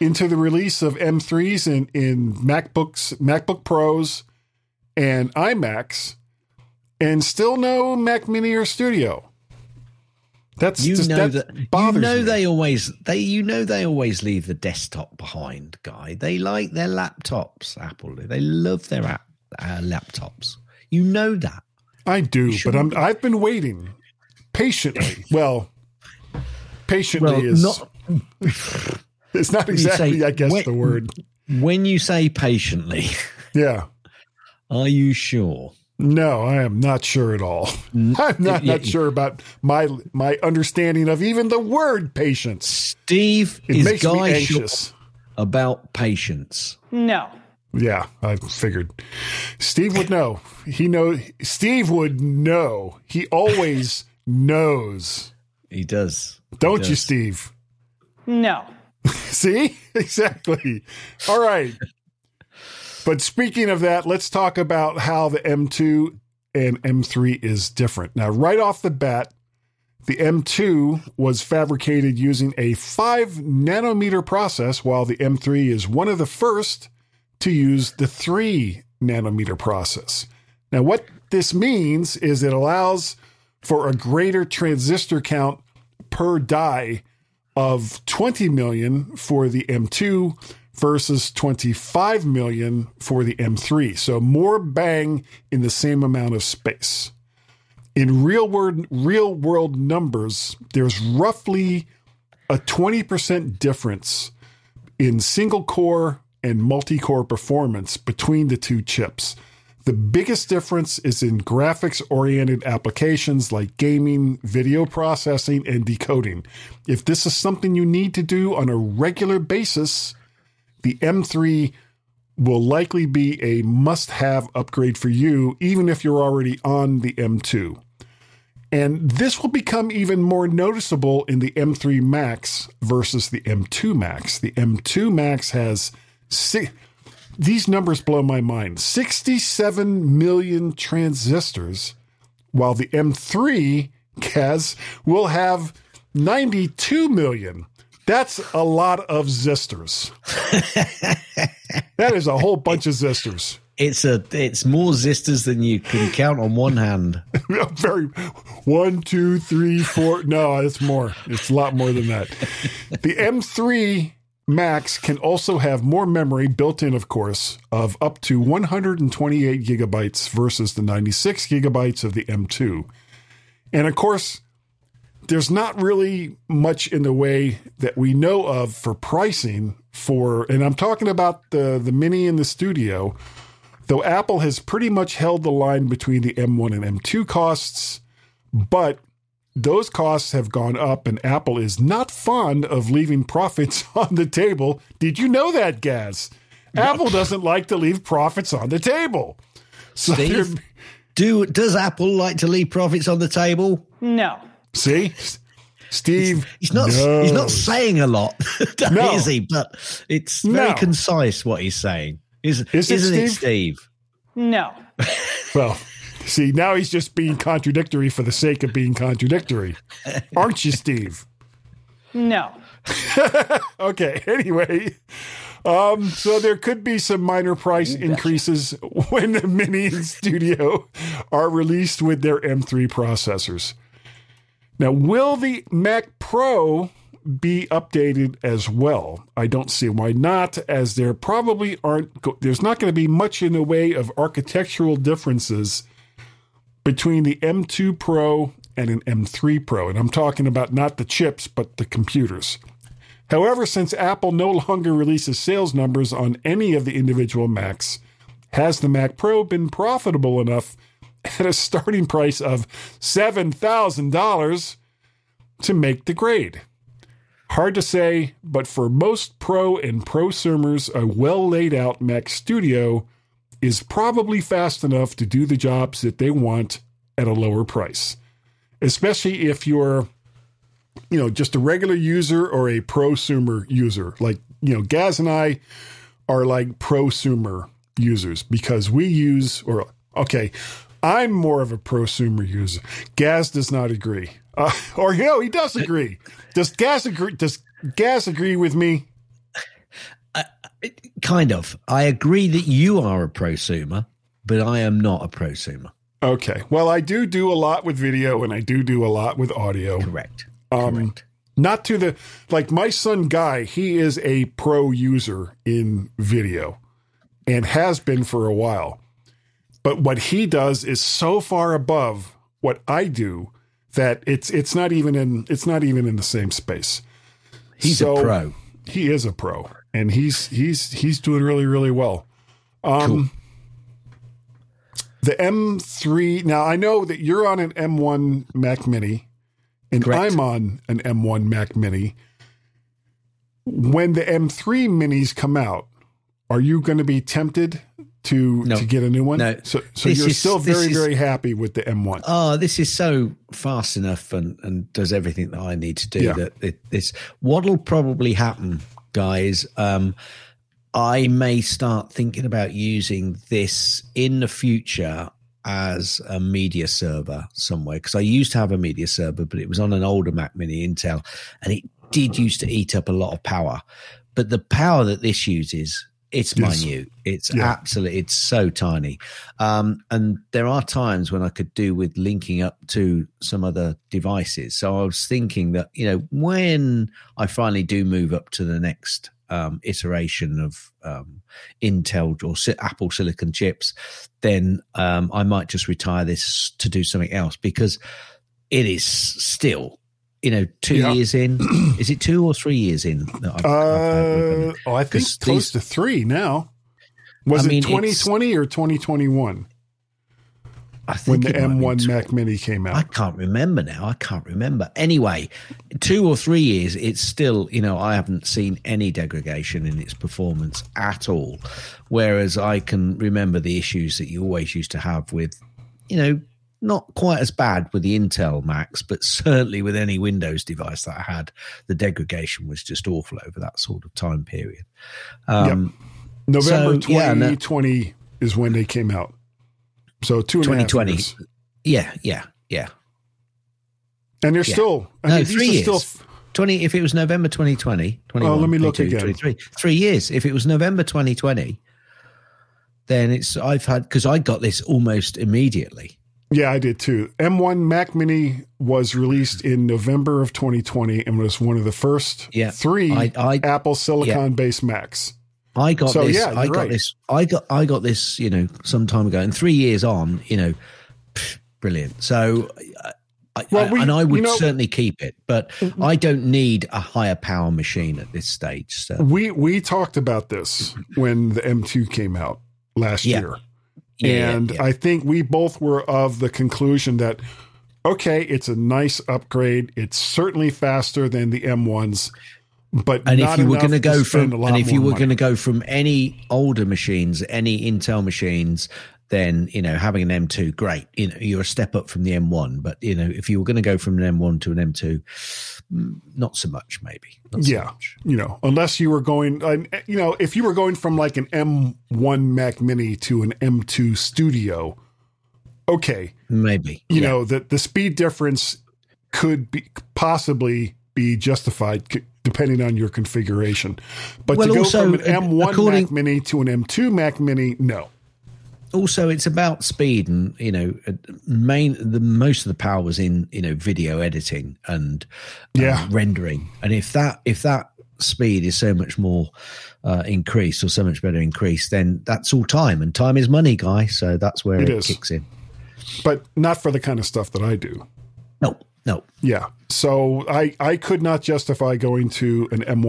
into the release of M3s in MacBooks, MacBook Pros, and iMacs, and still no Mac Mini or Studio. That bothers me. They always leave the desktop behind, Guy. They like their laptops, Apple. They love their laptops. You know that. I do, but I've been waiting patiently. It's not exactly, I guess, the word. When you say patiently, yeah. Are you sure? No, I am not sure at all. I'm not sure about my understanding of even the word patience. Steve, is Guy anxious about patience? No. Yeah, I figured Steve would know. Steve would know. He always knows. He does. Don't you, Steve? No. See? Exactly. All right. But speaking of that, let's talk about how the M2 and M3 is different. Now, right off the bat, the M2 was fabricated using a 5-nanometer process, while the M3 is one of the first to use the 3-nanometer process. Now, what this means is it allows for a greater transistor count per die of 20 million for the M2 versus 25 million for the M3. So more bang in the same amount of space. In real world numbers, there's roughly a 20% difference in single core and multi-core performance between the two chips. The biggest difference is in graphics-oriented applications like gaming, video processing, and decoding. If this is something you need to do on a regular basis, the M3 will likely be a must-have upgrade for you, even if you're already on the M2. And this will become even more noticeable in the M3 Max versus the M2 Max. The M2 Max has these numbers blow my mind. 67 million transistors, while the M3 will have 92 million. That's a lot of zisters. That is a whole bunch of zisters. It's more zisters than you can count on one hand. 1, 2, 3, 4. No, it's more. It's a lot more than that. The M3 Max can also have more memory built in, of course, of up to 128 gigabytes versus the 96 gigabytes of the M2. And of course, there's not really much in the way that we know of for pricing and I'm talking about the Mini and the Studio, though Apple has pretty much held the line between the M1 and M2 costs, but those costs have gone up, and Apple is not fond of leaving profits on the table. Did you know that, Gaz? No. Apple doesn't like to leave profits on the table. So Steve, does Apple like to leave profits on the table? No. See, Steve, he's not saying a lot, is he? But it's very concise what he's saying. Isn't it Steve? No. Well, see, now he's just being contradictory for the sake of being contradictory. Aren't you, Steve? No. Okay, anyway. So there could be some minor price increases when the Mini and Studio are released with their M3 processors. Now, will the Mac Pro be updated as well? I don't see why not, as there probably there's not going to be much in the way of architectural differences between the M2 Pro and an M3 Pro. And I'm talking about not the chips, but the computers. However, since Apple no longer releases sales numbers on any of the individual Macs, has the Mac Pro been profitable enough at a starting price of $7,000 to make the grade? Hard to say, but for most Pro and prosumers, a well-laid-out Mac Studio is probably fast enough to do the jobs that they want at a lower price, especially if you're just a regular user or a prosumer user. Like, Gaz and I are like prosumer users because we use, I'm more of a prosumer user. Gaz does not agree. He does agree. Does Gaz agree with me? Kind of. I agree that you are a prosumer, but I am not a prosumer. Okay. Well, I do a lot with video and I do a lot with audio. Correct. Not to the, like my son Guy, he is a pro user in video and has been for a while. But what he does is so far above what I do that it's not even in the same space. He's a pro. He is a pro, and he's doing really, really well. Cool. The M3. Now I know that you're on an M1 Mac Mini. And correct. I'm on an M1 Mac Mini. When the M3 minis come out, are you going to be tempted to get a new one? No. So you're still very, very happy with the M1. Oh, this is so fast enough and does everything that I need to do. Yeah. What'll probably happen, guys, I may start thinking about using this in the future as a media server somewhere, because I used to have a media server, but it was on an older Mac Mini Intel, and it did used to eat up a lot of power. But the power that this uses, it's minute. It's absolutely, it's so tiny. And there are times when I could do with linking up to some other devices. So I was thinking that, when I finally do move up to the next iteration of Intel or Apple Silicon chips, then I might just retire this to do something else, because it is still, 2 years in. Is it 2 or 3 years in? That I think close to 3 now. Was it 2020 or 2021? I think when the M1 Mac Mini came out. I can't remember now. Anyway, 2 or 3 years, it's still, I haven't seen any degradation in its performance at all. Whereas I can remember the issues that you always used to have with, not quite as bad with the Intel Macs, but certainly with any Windows device that I had, the degradation was just awful over that sort of time period. November 2020 is when they came out. So 2.5 years. Yeah. And they're still... I mean, 3 years. Still... if it was November 2020... let me look again. 3 years. If it was November 2020, then I've had... Because I got this almost immediately. Yeah, I did too. M1 Mac Mini was released in November of 2020 and was one of the first 3 Apple Silicon-based Macs. I got this, some time ago, and 3 years on, brilliant. So, I would certainly keep it, but I don't need a higher power machine at this stage. So. We talked about this when the M2 came out last year. I think we both were of the conclusion that, it's a nice upgrade. It's certainly faster than the M1s. But if you were going to go from any older machines, any Intel machines, then, you know, having an M2, great. You know, you're a step up from the M1, but, you know, if you were going to go from an M1 to an M2, not so much, maybe. You know, unless you were going, you know, if you were going from like an M1 Mac Mini to an M2 Studio, okay. Maybe. You know, the speed difference could be possibly be justified depending on your configuration. But well, to go also, from an M1 Mac Mini to an M2 Mac Mini, no. Also, it's about speed, and you know, the most of the power was in, you know, video editing and rendering. And if that speed is so much more increased, or so much better increased, then that's all time, and time is money, guy. So that's where it kicks in. But not for the kind of stuff that I do. No. Yeah. So I could not justify going to an an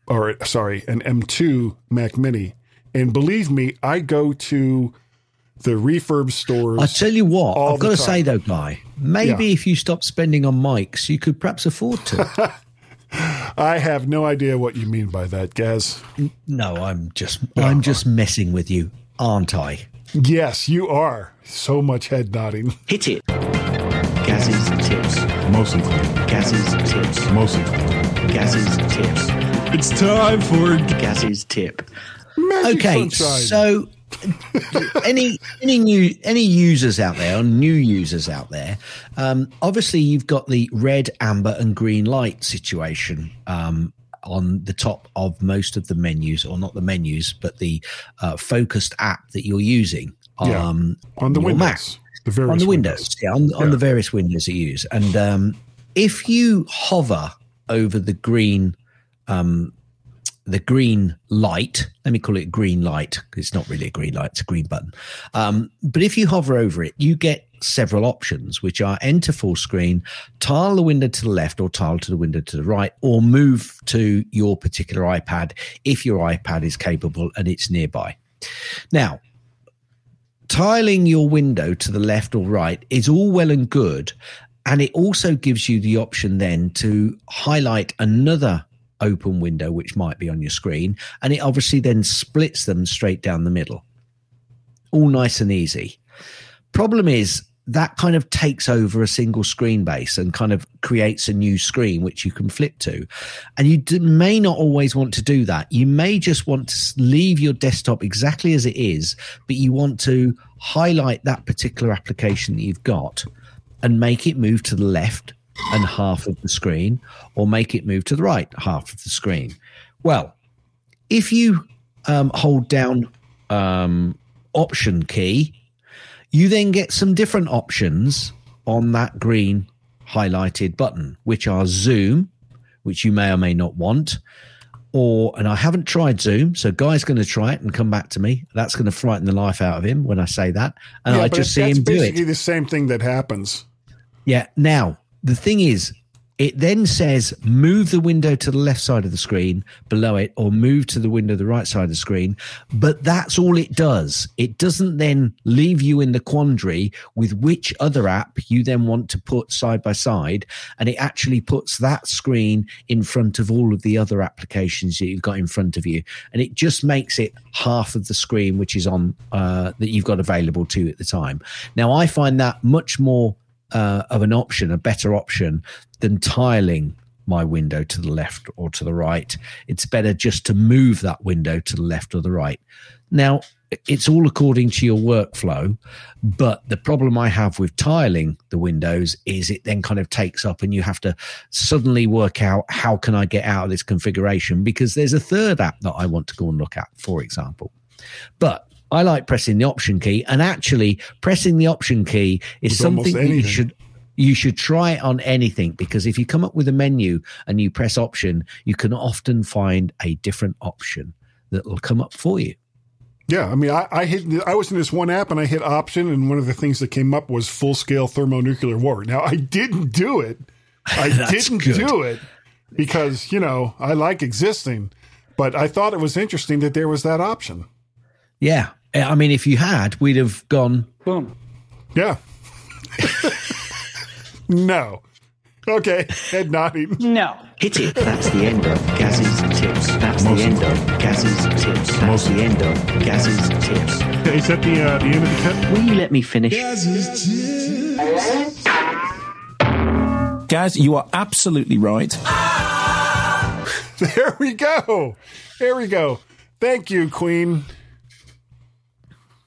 M2 Mac Mini. And believe me, I go to the refurb stores. I tell you what, I've got to say though, Guy, maybe if you stop spending on mics, you could perhaps afford to. I have no idea what you mean by that, Gaz. No, I'm just messing with you, aren't I? Yes, you are. So much head nodding. Hit it. Gaz's tips. Mostly. Gaz's tips. Mostly. Gaz's tips. It's time for Gaz's tip. Magic okay, sunshine. So any users out there, or new users out there, obviously you've got the red, amber, and green light situation on the top of most of the menus, or not the menus, but the focused app that you're using on the Windows, Mac. On the various windows that you use. And if you hover over the green light, let me call it green light, because it's not really a green light, it's a green button. But if you hover over it, you get several options, which are enter full screen, tile the window to the left, or tile to the window to the right, or move to your particular iPad if your iPad is capable and it's nearby. Now, tiling your window to the left or right is all well and good, and it also gives you the option then to highlight another open window which might be on your screen, and it obviously then splits them straight down the middle, all nice and easy. Problem is that kind of takes over a single screen base and kind of creates a new screen which you can flip to, and you may not always want to do that. You may just want to leave your desktop exactly as it is, but you want to highlight that particular application that you've got and make it move to the left and half of the screen, or make it move to the right half of the screen. Well, if you hold down option key, you then get some different options on that green highlighted button, which are zoom, which you may or may not want, and I haven't tried zoom, so Guy's going to try it and come back to me. That's going to frighten the life out of him when I say that, and I just see him do it. That's basically the same thing that happens. Yeah, now... the thing is, it then says move the window to the left side of the screen below it, or move to the window to the right side of the screen. But that's all it does. It doesn't then leave you in the quandary with which other app you then want to put side by side. And it actually puts that screen in front of all of the other applications that you've got in front of you. And it just makes it half of the screen, which is on that you've got available to you at the time. Now, I find that much more of an option, a better option than tiling my window to the left or to the right. It's better just to move that window to the left or the right. Now, it's all according to your workflow, but the problem I have with tiling the windows is it then kind of takes up, and you have to suddenly work out, how can I get out of this configuration? Because there's a third app that I want to go and look at, for example. But I like pressing the option key, and actually pressing the option key is something that you should try on anything, because if you come up with a menu and you press option, you can often find a different option that will come up for you. Yeah, I mean, I was in this one app and I hit option, and one of the things that came up was full-scale thermonuclear war. Now, I didn't do it. Because, you know, I like existing, but I thought it was interesting that there was that option. Yeah. I mean, if you had, we'd have gone, boom. Yeah. No. Okay. Head nodding. No. Hit it. That's the end of Gaz's tip. tips. That's the end of Gaz's tips. That's the end of Gaz's tips. Is that the end of the cut? Will you let me finish? Gaz's tips. Gaz, you are absolutely right. There we go. There we go. Thank you, Queen.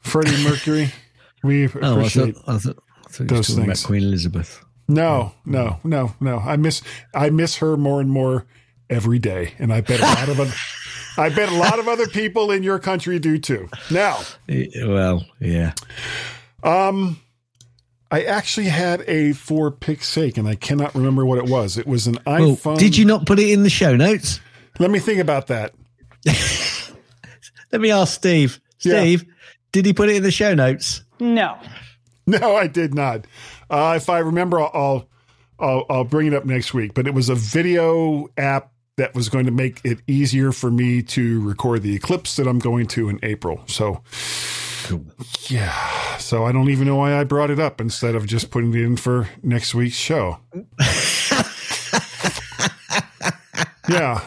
Freddie Mercury. We appreciate I thought those things. About Queen Elizabeth. No. I miss her more and more every day, and I bet a lot of other people in your country do too. Now, well, yeah. I actually had a for pick's sake, and I cannot remember what it was. It was an iPhone. Well, did you not put it in the show notes? Let me think about that. Let me ask Steve. Steve, did he put it in the show notes? No, I did not. If I remember, I'll bring it up next week. But it was a video app that was going to make it easier for me to record the eclipse that I'm going to in April. So, cool. Yeah. So I don't even know why I brought it up instead of just putting it in for next week's show. Yeah.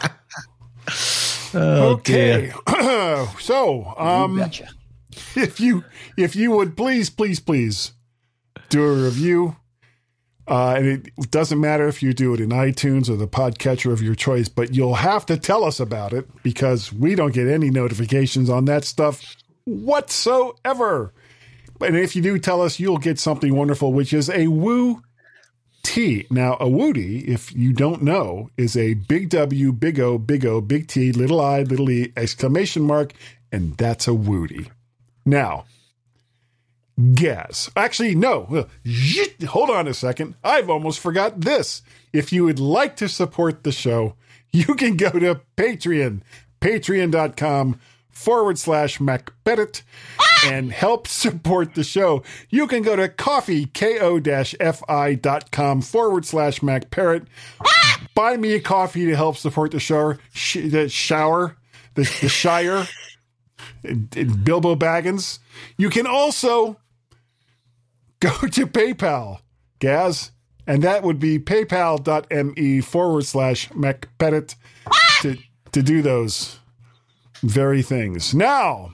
Oh, okay. So, gotcha. If you would please do a review, and it doesn't matter if you do it in iTunes or the podcatcher of your choice, but you'll have to tell us about it because we don't get any notifications on that stuff whatsoever. And if you do tell us, you'll get something wonderful, which is a Woo T. Now, a Wootie, if you don't know, is a big W, big O, big O, big T, little I, little E, exclamation mark, and that's a Wootie. Now, Gaz. Actually, no. Hold on a second. I've almost forgot this. If you would like to support the show, you can go to Patreon, patreon.com/MacBedit, and help support the show. You can go to coffee, ko-fi.com/MacParrot. Buy me a coffee to help support the show. The Shire. Bilbo Baggins. You can also go to PayPal, Gaz, and that would be paypal.me/MacPettit to do those very things. Now,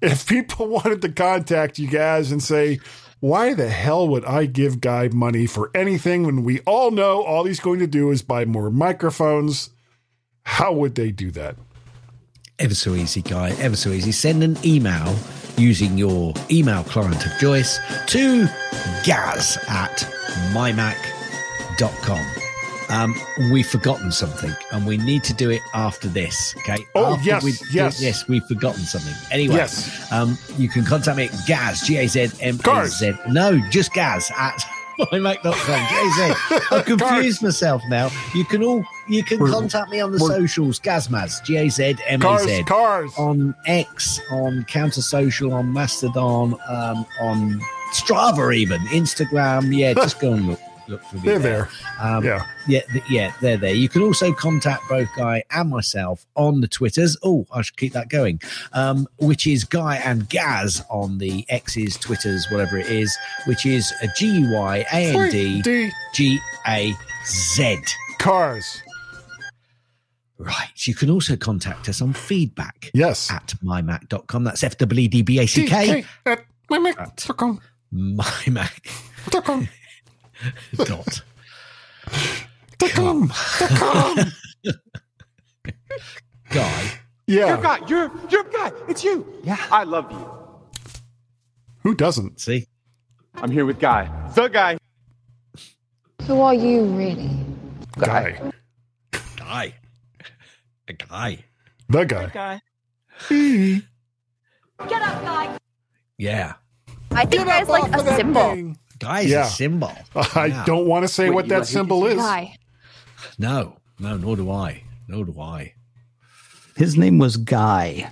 if people wanted to contact you guys and say, why the hell would I give Guy money for anything when we all know all he's going to do is buy more microphones, how would they do that? Ever so easy, Guy. Ever so easy. Send an email using your email client of choice to gaz@mymac.com. We've forgotten something, and we need to do it after this, okay? Oh, after yes, we've forgotten something. Anyway, yes. You can contact me at Gaz, G-A-Z-M-A-Z. No, just Gaz at MyMac.com. I've confused myself now. You can contact me on the socials, Gazmaz, G-A-Z-M-A-Z. Cars. On X, on Counter Social, on Mastodon, on Strava even, Instagram. Yeah, just go and look for me. They're there. They're there. You can also contact both Guy and myself on the Twitters. Oh, I should keep that going. Which is Guy and Gaz on the X's, Twitters, whatever it is, which is GYANDGAZ. Cars. Right. You can also contact us on feedback. Yes. At mymac.com. That's FWDBACK. At mymac.com. mymac.com. Dot. Come. Guy. Yeah. You're Guy. It's you. Yeah. I love you. Who doesn't? See? I'm here with Guy. The Guy. Who are you really? Guy. A Guy. The Guy. Get up, Guy. Yeah. I think Guy's like a symbol. Thing. Guy is a symbol. I don't want to say what that symbol is. Guy. No, nor do I. His name was Guy.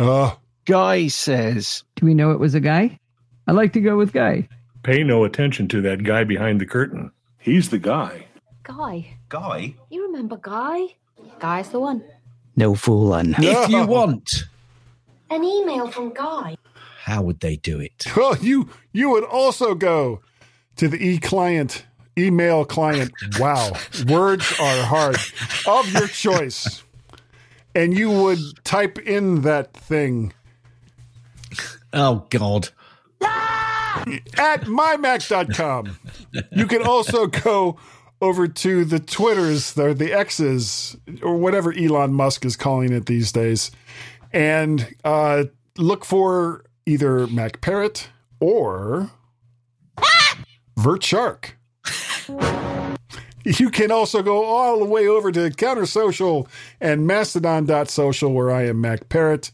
Guy says, do we know it was a guy? I like to go with Guy. Pay no attention to that guy behind the curtain. He's the guy. Guy? You remember Guy? Guy's the one. No foolin'. No. If you want an email from Guy. How would they do it? Well, you would also go to the e-client, email client. Wow. Words are hard. Of your choice. And you would type in that thing. Oh, God. At mymac.com. You can also go over to the Twitters, or the X's, or whatever Elon Musk is calling it these days, and look for either Mac Parrot or Vert Shark. You can also go all the way over to Countersocial and Mastodon.social, where I am Mac Parrot.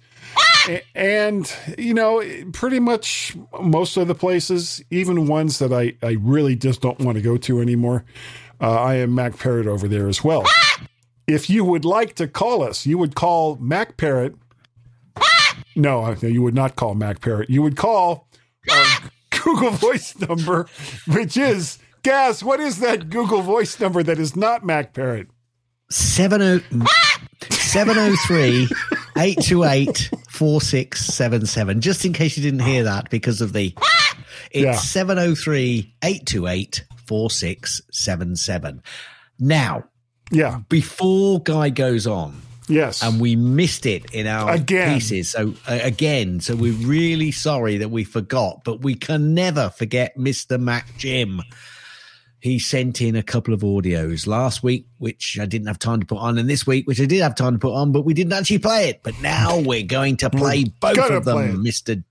And, you know, pretty much most of the places, even ones that I really just don't want to go to anymore, I am Mac Parrot over there as well. If you would like to call us, you would call Mac Parrot. No, you would not call Mac Parrot. You would call our Google Voice number, which is, Gaz, what is that Google Voice number that is not Mac Parrot? 703 828 4677. Just in case you didn't hear that because of the... It's 703 828 4677. Now, before Guy goes on... Yes. And we missed it in our pieces. So we're really sorry that we forgot, but we can never forget Mr. Mac Jim. He sent in a couple of audios last week, which I didn't have time to put on, and this week, which I did have time to put on, but we didn't actually play it. But now we're going to play both of them, Mr.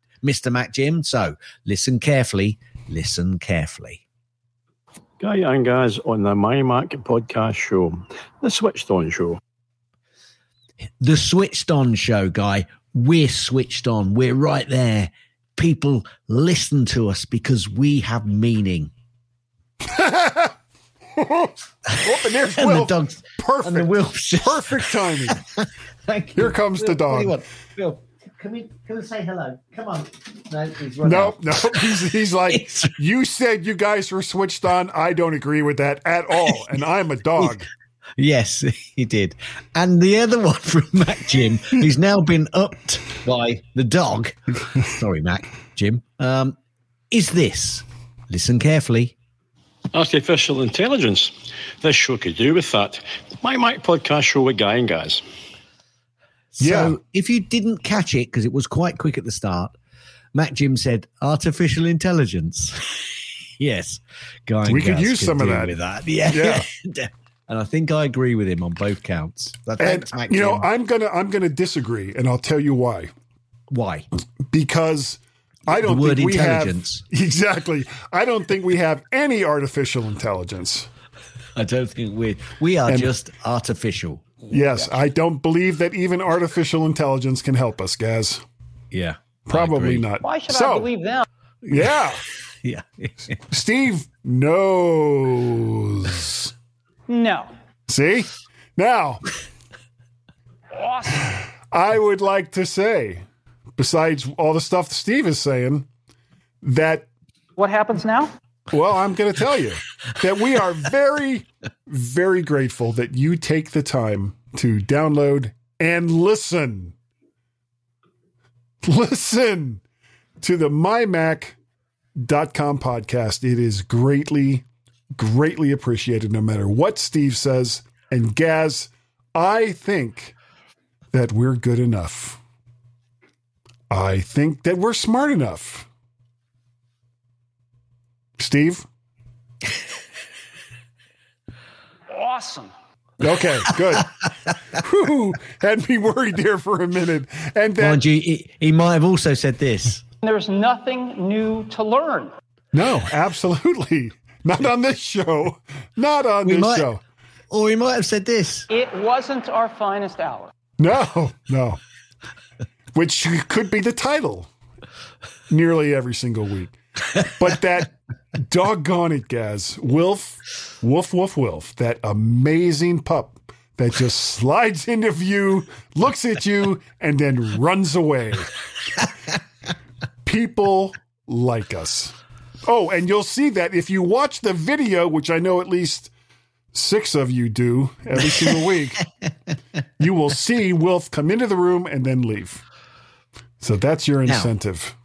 Mac Jim. So listen carefully. Listen carefully. Guy and Gaz on the MyMac podcast show, the Switched On show. The Switched On show, Guy. We're switched on. We're right there. People listen to us because we have meaning. And Wilf. The dogs. Perfect. And the Wilf's just... Perfect timing. Thank you. Here comes Wilf, the dog. Wilf, can we say hello? Come on. No, he's running. No. He's like, you said you guys were switched on. I don't agree with that at all. And I'm a dog. Yes, he did. And the other one from Mac Jim, who's now been upped by the dog. Sorry, Mac Jim. Is this? Listen carefully. Artificial intelligence. This show could do with that. My Mac podcast show with Guy and Gaz. So if you didn't catch it, because it was quite quick at the start, Mac Jim said artificial intelligence. Yes. Guy and we Gaz could use some of that. With that. Yeah. And I think I agree with him on both counts. Thanks, Mac Jim. You know, I'm gonna disagree, and I'll tell you why. Why? Because I don't think we have exactly. I don't think we have any artificial intelligence. I don't think we are just artificial. Yes, yeah. I don't believe that even artificial intelligence can help us, Gaz. Yeah, probably not. Why should I believe them? Yeah. Steve knows. No. See? Now, awesome. I would like to say, besides all the stuff Steve is saying, that... What happens now? Well, I'm going to tell you that we are very, very grateful that you take the time to download and listen. Listen to the MyMac.com podcast. It is greatly appreciated no matter what Steve says. And Gaz, I think that we're good enough. I think that we're smart enough. Steve? Awesome. Okay, good. Whew, had me worried there for a minute. And then he might have also said this. There's nothing new to learn. No, absolutely. Not on this show. Not on this show. Or he might have said this. It wasn't our finest hour. No. Which could be the title nearly every single week. But that, doggone it, Gaz, Wolf, that amazing pup that just slides into view, looks at you, and then runs away. People like us. Oh, and you'll see that if you watch the video, which I know at least 6 of you do every single week, you will see Wilf come into the room and then leave. So that's your incentive.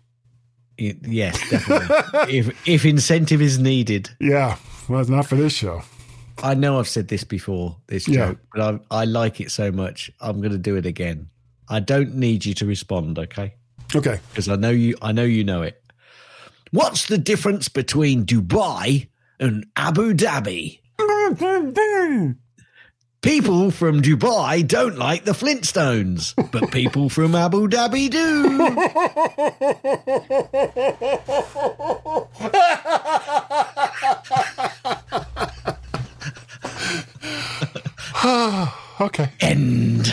Yes, definitely. if incentive is needed. Yeah, Well, it's not for this show. I know I've said this before, this joke, but I like it so much, I'm going to do it again. I don't need you to respond, okay? Okay. Because I know you know it. What's the difference between Dubai and Abu Dhabi? People from Dubai don't like the Flintstones, but people from Abu Dhabi do. Okay. End.